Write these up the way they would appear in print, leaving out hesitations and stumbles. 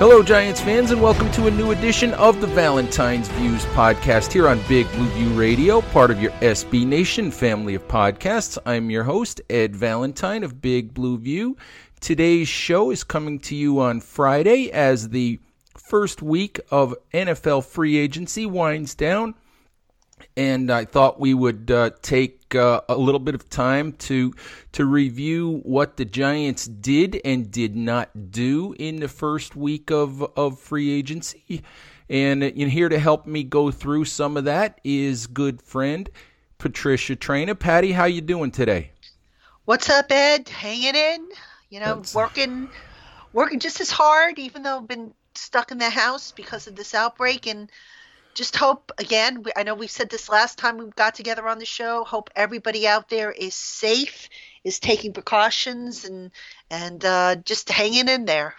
Hello, Giants fans, and welcome to a new edition of the Valentine's Views podcast here on Big Blue View Radio, part of your SB Nation family of podcasts. I'm your host, Ed Valentine of Big Blue View. Today's show is coming to you on Friday as the first week of NFL free agency winds down, and I thought we would take a little bit of time to review what the Giants did and did not do in the first week of free agency. And here to help me go through some of that is good friend Patricia Traina. Patty, how you doing today? What's up, Ed? Hanging in, working just as hard, even though I've been stuck in the house because of this outbreak, and just hope, again, I know we said this last time we got together on the show, hope everybody out there is safe, is taking precautions, and just hanging in there.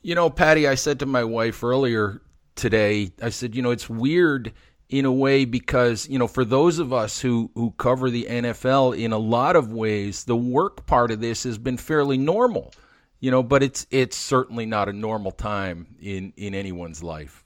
You know, Patty, I said to my wife earlier today, I said, it's weird in a way because, for those of us who cover the NFL, in a lot of ways, the work part of this has been fairly normal, but it's certainly not a normal time in anyone's life.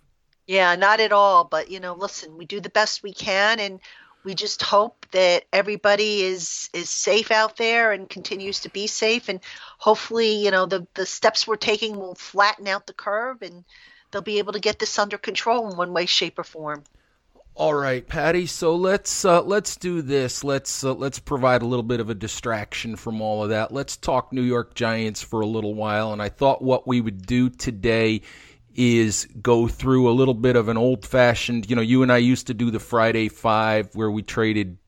Yeah, not at all. But, listen, we do the best we can, and we just hope that everybody is safe out there and continues to be safe. And hopefully, the steps we're taking will flatten out the curve, and they'll be able to get this under control in one way, shape, or form. All right, Patty. So let's do this. Let's provide a little bit of a distraction from all of that. Let's talk New York Giants for a little while. And I thought what we would do today is go through a little bit of an old-fashioned, you and I used to do the Friday Five where we traded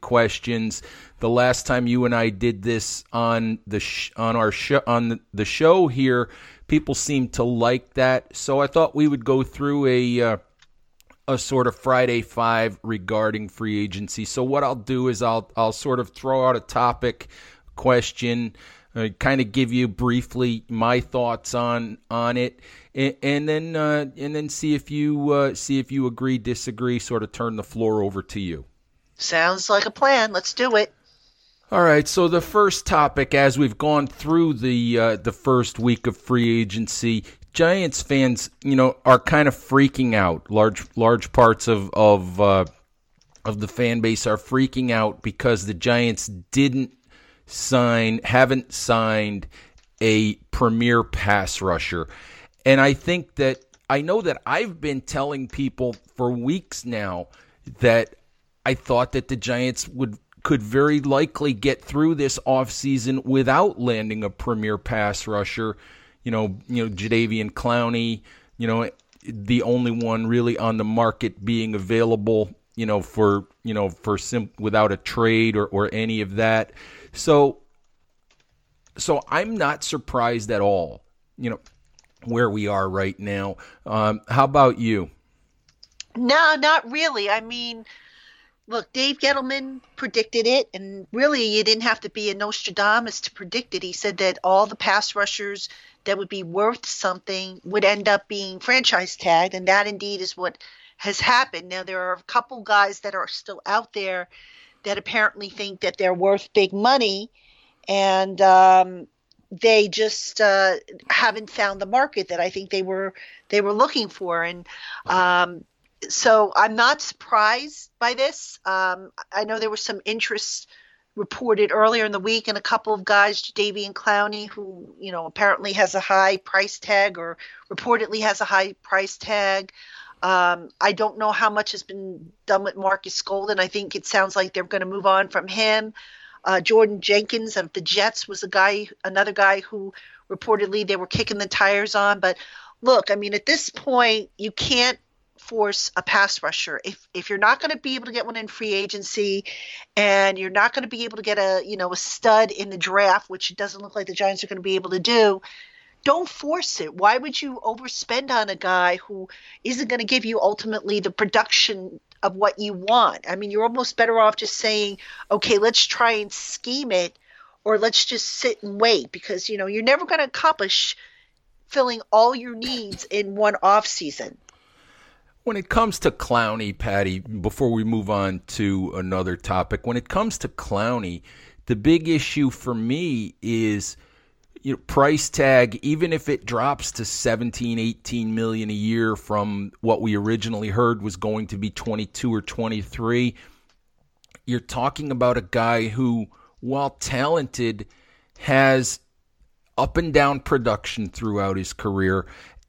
questions. The last time you and I did this on the show here, people seemed to like that. So I thought we would go through a sort of Friday Five regarding free agency. So what I'll do is I'll sort of throw out a topic question. I kind of give you briefly my thoughts on it, and then see if you agree, disagree. Sort of turn the floor over to you. Sounds like a plan. Let's do it. All right. So the first topic, as we've gone through the first week of free agency, Giants fans, are kind of freaking out. Large parts of the fan base are freaking out because the Giants haven't signed a premier pass rusher. And I know that I've been telling people for weeks now that I thought that the Giants could very likely get through this offseason without landing a premier pass rusher. Jadeveon Clowney, the only one really on the market being available, without a trade or any of that. So I'm not surprised at all, where we are right now. How about you? No, not really. I mean, look, Dave Gettleman predicted it, and really you didn't have to be a Nostradamus to predict it. He said that all the pass rushers that would be worth something would end up being franchise tagged, and that indeed is what has happened. Now, there are a couple guys that are still out there that apparently think that they're worth big money, and they just haven't found the market that I think they were looking for. And so I'm not surprised by this. I know there was some interest reported earlier in the week, and a couple of guys, Jadeveon Clowney, who, you know, apparently has a high price tag, or reportedly has a high price tag. I don't know how much has been done with Marcus Golden. I think it sounds like they're going to move on from him. Jordan Jenkins of the Jets was another guy who reportedly they were kicking the tires on. But look, I mean, at this point, you can't force a pass rusher. If you're not going to be able to get one in free agency, and you're not going to be able to get a stud in the draft, which it doesn't look like the Giants are going to be able to do, don't force it. Why would you overspend on a guy who isn't going to give you ultimately the production of what you want? I mean, you're almost better off just saying, okay, let's try and scheme it, or let's just sit and wait, because, you know, you're never going to accomplish filling all your needs in one off season. When it comes to Clowney, Patty, before we move on to another topic, when it comes to Clowney, the big issue for me is, you know, price tag. Even if it drops to 17, 18 million a year from what we originally heard was going to be 22 or 23, you're talking about a guy who, while talented, has up and down production throughout his career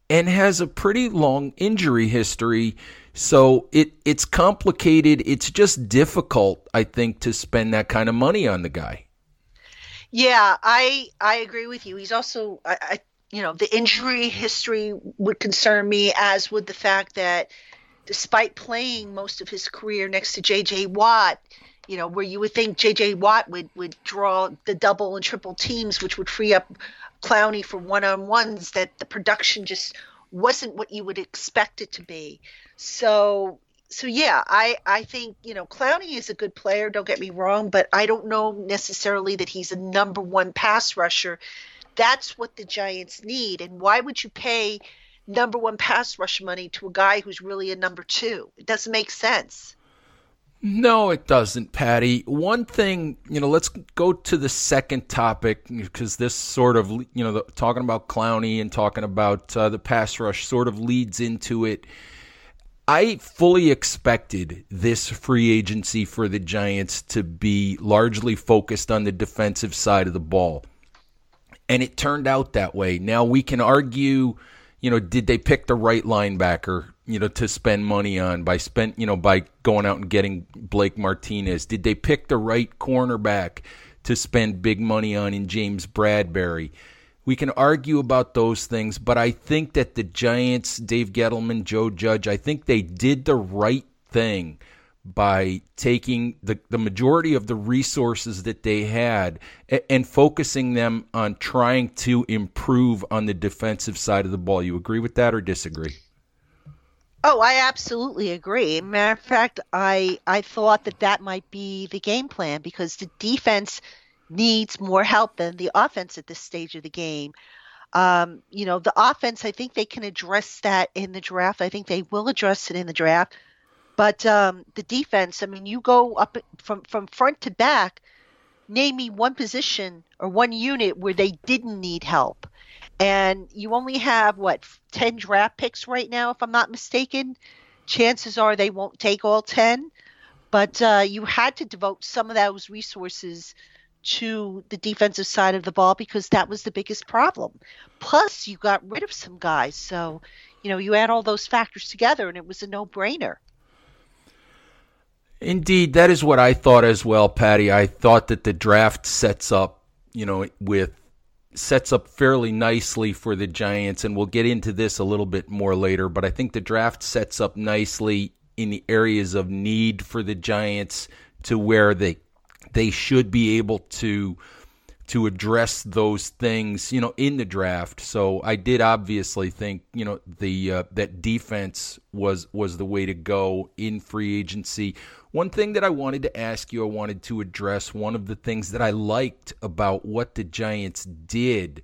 and has a pretty long injury history. So it's complicated. It's just difficult, I think, to spend that kind of money on the guy. Yeah, I agree with you. He's also, the injury history would concern me, as would the fact that despite playing most of his career next to J.J. Watt, you know, where you would think J.J. Watt would draw the double and triple teams, which would free up Clowney for one-on-ones, that the production just wasn't what you would expect it to be. So yeah, I think, you know, Clowney is a good player, don't get me wrong, but I don't know necessarily that he's a number one pass rusher. That's what the Giants need. And why would you pay number one pass rush money to a guy who's really a number two? It doesn't make sense. No, it doesn't, Patty. One thing, you know, let's go to the second topic, because this sort of, you know, talking about Clowney and talking about the pass rush sort of leads into it. I fully expected this free agency for the Giants to be largely focused on the defensive side of the ball, and it turned out that way. Now, we can argue, you know, did they pick the right linebacker, you know, to spend money on by going out and getting Blake Martinez? Did they pick the right cornerback to spend big money on in James Bradbury? We can argue about those things, but I think that the Giants, Dave Gettleman, Joe Judge, I think they did the right thing by taking the majority of the resources that they had and focusing them on trying to improve on the defensive side of the ball. You agree with that or disagree? Oh, I absolutely agree. Matter of fact, I thought that might be the game plan, because the defense needs more help than the offense at this stage of the game. You know, the offense, I think they can address that in the draft. I think they will address it in the draft. But the defense, I mean, you go up from front to back, name me one position or one unit where they didn't need help. And you only have, 10 draft picks right now, if I'm not mistaken. Chances are they won't take all 10. But you had to devote some of those resources to the defensive side of the ball, because that was the biggest problem. Plus, you got rid of some guys. So, you know, you add all those factors together, and it was a no-brainer. Indeed, that is what I thought as well, Patty. I thought that the draft sets up fairly nicely for the Giants, and we'll get into this a little bit more later, but I think the draft sets up nicely in the areas of need for the Giants to where they should be able to address those things, you know, in the draft. So I did obviously think, you know, that defense was the way to go in free agency. One thing that I wanted to ask you, I wanted to address one of the things that I liked about what the Giants did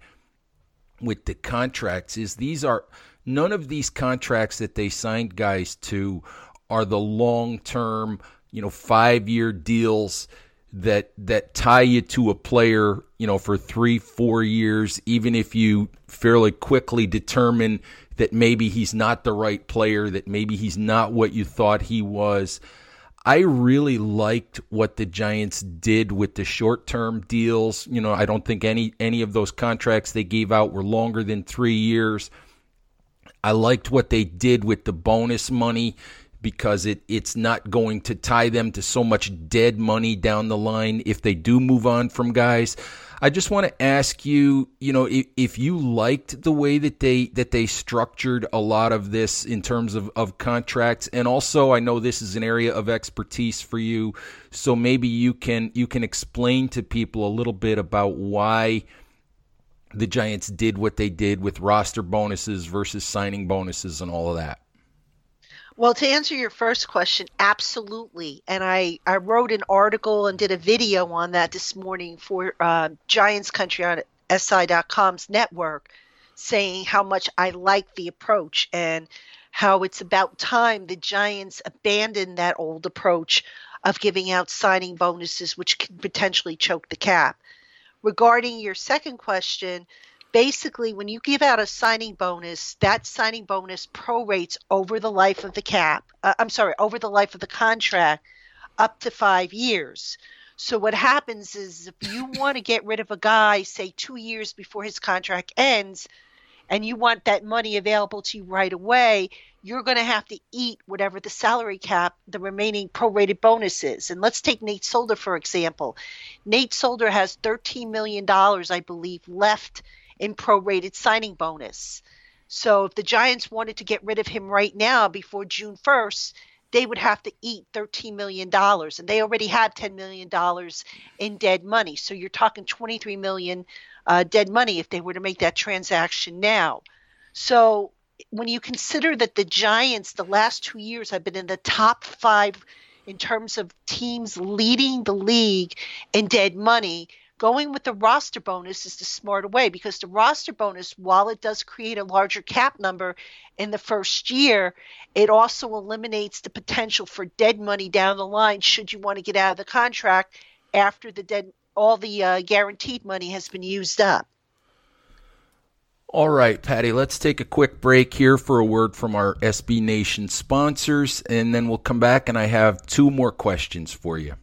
with the contracts is these are none of these contracts that they signed guys to are the long-term, 5-year deals that tie you to a player, for 3-4 years, even if you fairly quickly determine that maybe he's not the right player, that maybe he's not what you thought he was. I really liked what the Giants did with the short-term deals. I don't think any of those contracts they gave out were longer than 3 years. I liked what they did with the bonus money, because it's not going to tie them to so much dead money down the line if they do move on from guys. I just want to ask you, if you liked the way that they structured a lot of this in terms of contracts, and also I know this is an area of expertise for you, so maybe you can explain to people a little bit about why the Giants did what they did with roster bonuses versus signing bonuses and all of that. Well, to answer your first question, absolutely. And I wrote an article and did a video on that this morning for Giants Country on SI.com's network, saying how much I like the approach and how it's about time the Giants abandoned that old approach of giving out signing bonuses, which can potentially choke the cap. Regarding your second question, basically, when you give out a signing bonus, that signing bonus prorates over the life of the over the life of the contract up to 5 years. So what happens is, if you want to get rid of a guy, say 2 years before his contract ends, and you want that money available to you right away, you're going to have to eat whatever the salary cap, the remaining prorated bonus is. And let's take Nate Solder, for example. Nate Solder has $13 million, I believe, left in prorated signing bonus. So if the Giants wanted to get rid of him right now before June 1st, they would have to eat $13 million. And they already have $10 million in dead money. So you're talking $23 million dead money if they were to make that transaction now. So when you consider that the Giants, the last 2 years, have been in the top five in terms of teams leading the league in dead money, going with the roster bonus is the smarter way, because the roster bonus, while it does create a larger cap number in the first year, it also eliminates the potential for dead money down the line should you want to get out of the contract after all the guaranteed money has been used up. All right, Patty, let's take a quick break here for a word from our SB Nation sponsors, and then we'll come back and I have two more questions for you.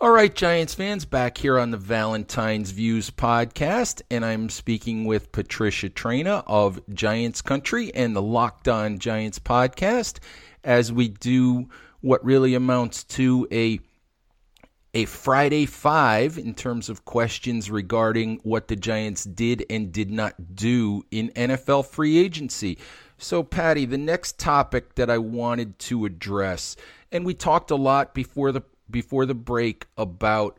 All right, Giants fans, back here on the Valentine's Views podcast, and I'm speaking with Patricia Traina of Giants Country and the Locked On Giants podcast as we do what really amounts to a Friday Five in terms of questions regarding what the Giants did and did not do in NFL free agency. So, Patty, the next topic that I wanted to address, and we talked a lot before the break about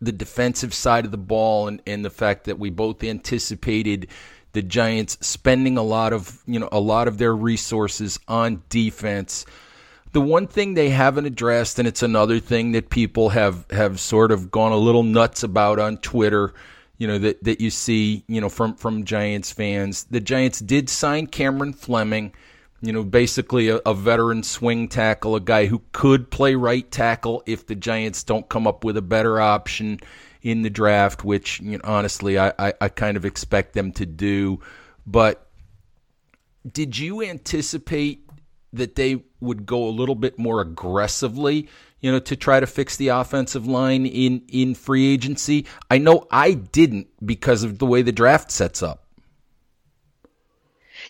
the defensive side of the ball and the fact that we both anticipated the Giants spending a lot of their resources on defense. The one thing they haven't addressed, and it's another thing that people have sort of gone a little nuts about on Twitter, that you see, from Giants fans. The Giants did sign Cameron Fleming, basically a veteran swing tackle, a guy who could play right tackle if the Giants don't come up with a better option in the draft, which honestly I kind of expect them to do. But did you anticipate that they would go a little bit more aggressively, to try to fix the offensive line in free agency? I know I didn't, because of the way the draft sets up.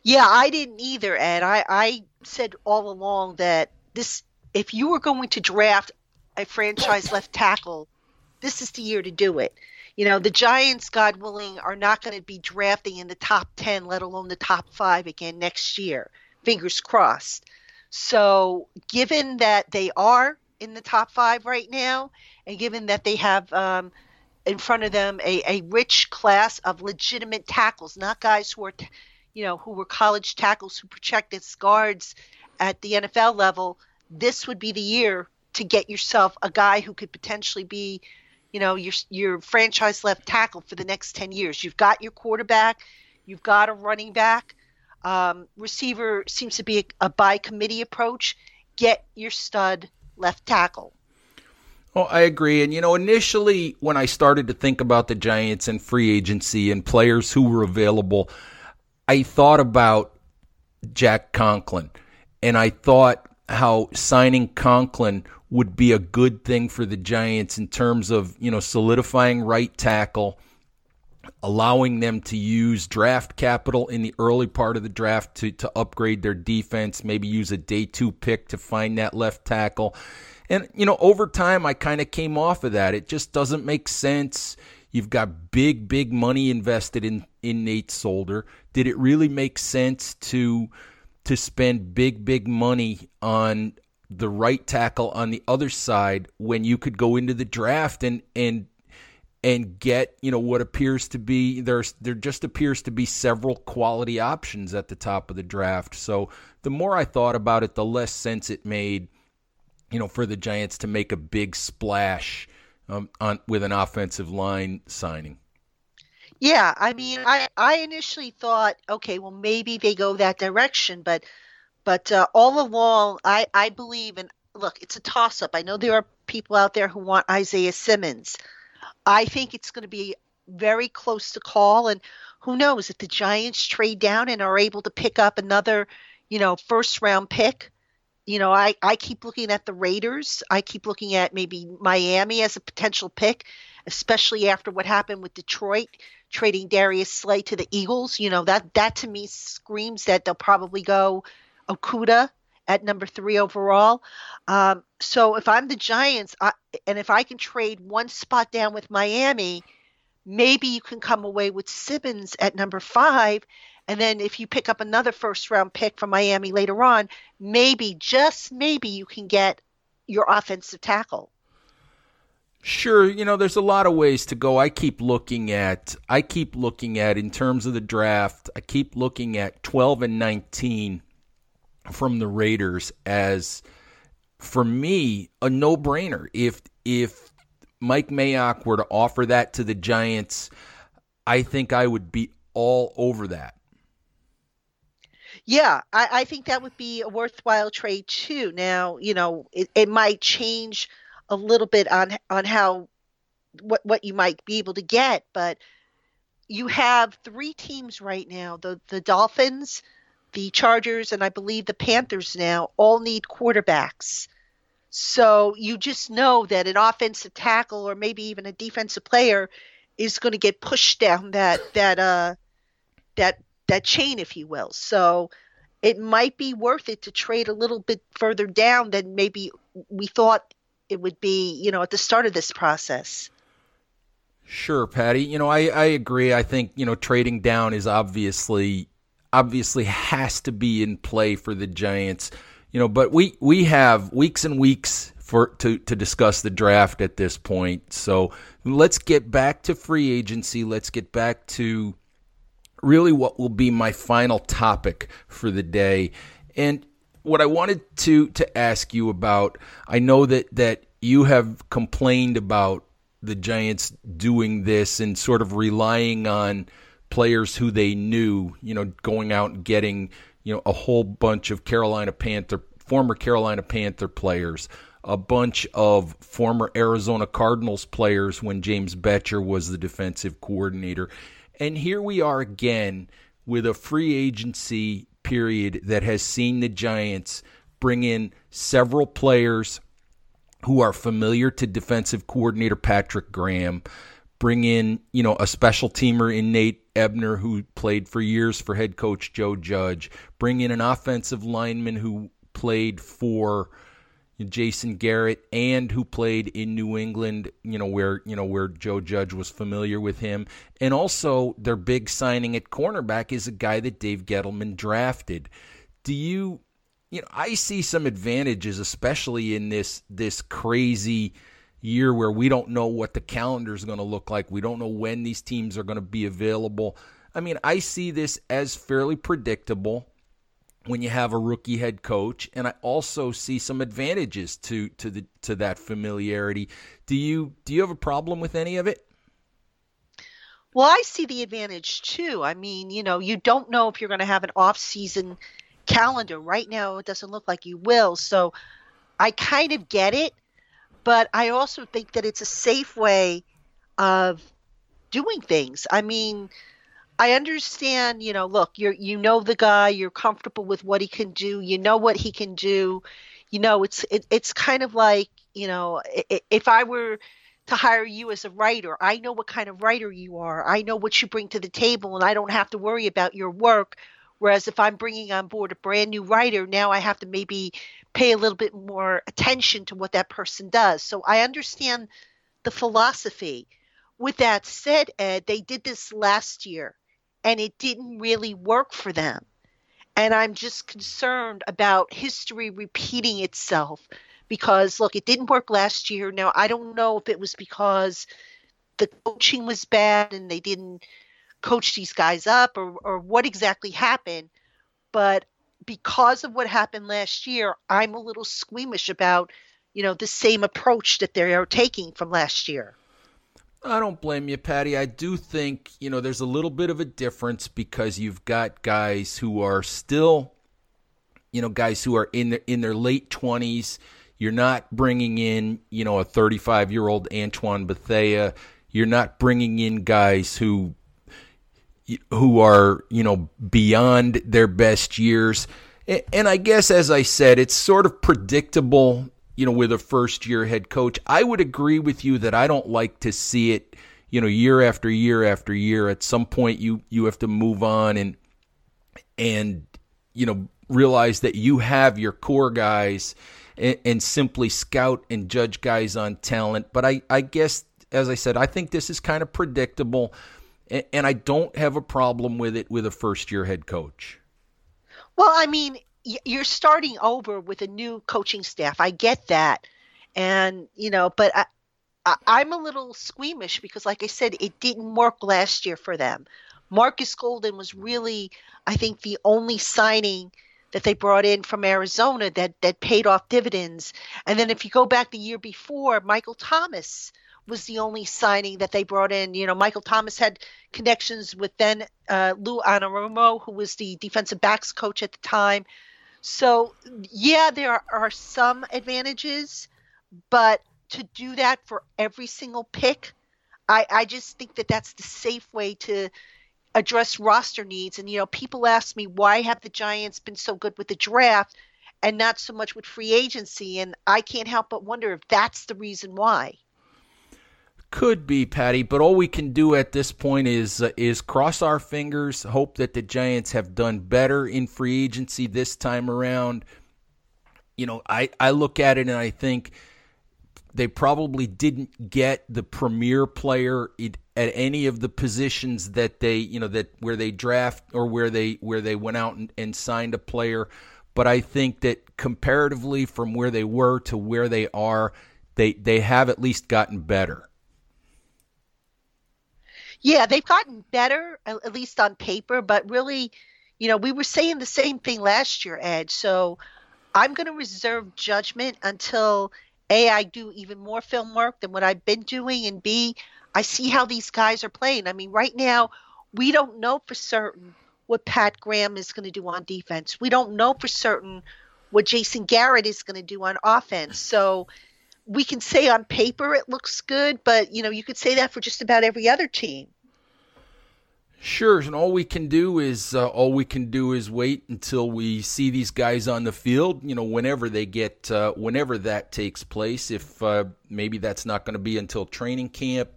Yeah, I didn't either, Ed. I said all along that if you were going to draft a franchise left tackle, this is the year to do it. The Giants, God willing, are not going to be drafting in the top 10, let alone the top 5 again next year. Fingers crossed. So given that they are in the top 5 right now, and given that they have in front of them a rich class of legitimate tackles, not guys who are who were college tackles who protect its guards at the NFL level, this would be the year to get yourself a guy who could potentially be you know, your franchise left tackle for the next 10 years. You've got your quarterback. You've got a running back. Receiver seems to be a by committee approach. Get your stud left tackle. Well, I agree. And, you know, initially when I started to think about the Giants and free agency and players who were available, I thought about Jack Conklin, and I thought how signing Conklin would be a good thing for the Giants in terms of, you know, solidifying right tackle, allowing them to use draft capital in the early part of the draft to upgrade their defense, maybe use a day two pick to find that left tackle. And, you know, over time, I kind of came off of that. It just doesn't make sense. You've got big, big money invested in Nate Solder. Did it really make sense to spend big, big money on the right tackle on the other side when you could go into the draft and get, you know, what appears to be there just appears to be several quality options at the top of the draft. So the more I thought about it, the less sense it made, you know, for the Giants to make a big splash with an offensive line signing. Yeah, I mean, I initially thought, okay, well, maybe they go that direction, but all along, I believe, and look, it's a toss-up. I know there are people out there who want Isaiah Simmons. I think it's going to be very close to call, and who knows, if the Giants trade down and are able to pick up another, you know, first-round pick. You know, I keep looking at the Raiders. I keep looking at maybe Miami as a potential pick, especially after what happened with Detroit, trading Darius Slay to the Eagles. You know, that to me screams that they'll probably go Okuda at number 3 overall. So if I'm the Giants, and if I can trade one spot down with Miami, maybe you can come away with Simmons at number 5. And then if you pick up another first-round pick from Miami later on, maybe, just maybe, you can get your offensive tackle. Sure, you know, there's a lot of ways to go. I keep looking at in terms of the draft. I keep looking at 12 and 19 from the Raiders as, for me, a no-brainer. If Mike Mayock were to offer that to the Giants, I think I would be all over that. Yeah, I think that would be a worthwhile trade too. Now, you know, it might change a little bit on how what you might be able to get, but you have 3 teams right now: the Dolphins, the Chargers, and I believe the Panthers now all need quarterbacks. So you just know that an offensive tackle or maybe even a defensive player is going to get pushed down that chain, if you will. So it might be worth it to trade a little bit further down than maybe we thought it would be, you know, at the start of this process. Sure, Patty. You know, I agree. I think, you know, trading down is obviously has to be in play for the Giants, you know, but we have weeks and weeks to discuss the draft at this point. So let's get back to free agency. Let's get back to really what will be my final topic for the day. And what I wanted to ask you about, I know that you have complained about the Giants doing this and sort of relying on players who they knew, you know, going out and getting, you know, a whole bunch of former Carolina Panther players, a bunch of former Arizona Cardinals players when James Betcher was the defensive coordinator. And here we are again with a free agency period that has seen the Giants bring in several players who are familiar to defensive coordinator Patrick Graham, bring in, you know, a special teamer in Nate Ebner who played for years for head coach Joe Judge, bring in an offensive lineman who played for Jason Garrett and who played in New England, where Joe Judge was familiar with him. And also their big signing at cornerback is a guy that Dave Gettleman drafted. I see some advantages, especially in this crazy year where we don't know what the calendar is going to look like. We don't know when these teams are going to be available. I mean, I see this as fairly predictable. when you have a rookie head coach, and I also see some advantages to that familiarity. Do you have a problem with any of it? Well, I see the advantage too. I mean, you know, you don't know if you're going to have an off-season calendar. Right now, it doesn't look like you will. So I kind of get it, but I also think that it's a safe way of doing things. I mean, I understand, you know, look, you know the guy, you're comfortable with what he can do, you know what he can do. You know, it's kind of like, you know, if I were to hire you as a writer, I know what kind of writer you are. I know what you bring to the table, and I don't have to worry about your work. Whereas if I'm bringing on board a brand new writer, now I have to maybe pay a little bit more attention to what that person does. So I understand the philosophy. With that said, Ed, they did this last year, and it didn't really work for them. And I'm just concerned about history repeating itself because, look, it didn't work last year. Now, I don't know if it was because the coaching was bad and they didn't coach these guys up or what exactly happened. But because of what happened last year, I'm a little squeamish about, you know, the same approach that they are taking from last year. I don't blame you, Patty. I do think, you know, there's a little bit of a difference because you've got guys who are still, you know, guys who are in their late 20s. You're not bringing in, you know, a 35-year-old Antoine Bethea. You're not bringing in guys who are, you know, beyond their best years. And I guess, as I said, it's sort of predictable, you know, with a first-year head coach. I would agree with you that I don't like to see it, you know, year after year after year. At some point, you have to move on and you know, realize that you have your core guys and simply scout and judge guys on talent. But I guess, as I said, I think this is kind of predictable, and I don't have a problem with it with a first-year head coach. Well, I mean, you're starting over with a new coaching staff. I get that. And, you know, but I'm a little squeamish because, like I said, it didn't work last year for them. Marcus Golden was really, I think, the only signing that they brought in from Arizona that paid off dividends. And then if you go back the year before, Michael Thomas was the only signing that they brought in. You know, Michael Thomas had connections with then Lou Anarumo, who was the defensive backs coach at the time. So, yeah, there are some advantages, but to do that for every single pick, I just think that that's the safe way to address roster needs. And, you know, people ask me, why have the Giants been so good with the draft and not so much with free agency? And I can't help but wonder if that's the reason why. Could be, Patty, but all we can do at this point is cross our fingers, hope that the Giants have done better in free agency this time around. You know, I look at it and I think they probably didn't get the premier player at any of the positions that they, you know, that where they draft or where they went out and signed a player. But I think that comparatively from where they were to where they are, they have at least gotten better. Yeah, they've gotten better, at least on paper. But really, you know, we were saying the same thing last year, Ed. So I'm going to reserve judgment until, A, I do even more film work than what I've been doing, and B, I see how these guys are playing. I mean, right now, we don't know for certain what Pat Graham is going to do on defense. We don't know for certain what Jason Garrett is going to do on offense. So we can say on paper it looks good, but, you know, you could say that for just about every other team. Sure, and all we can do is wait until we see these guys on the field. You know, whenever that takes place. If maybe that's not going to be until training camp,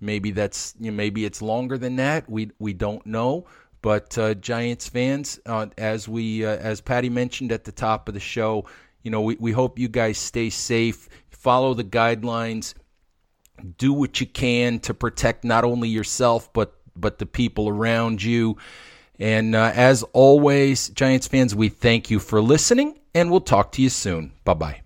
maybe it's longer than that. We don't know. But Giants fans, as Patty mentioned at the top of the show, you know, we hope you guys stay safe. Follow the guidelines, do what you can to protect not only yourself, but the people around you. And as always, Giants fans, we thank you for listening, and we'll talk to you soon. Bye-bye.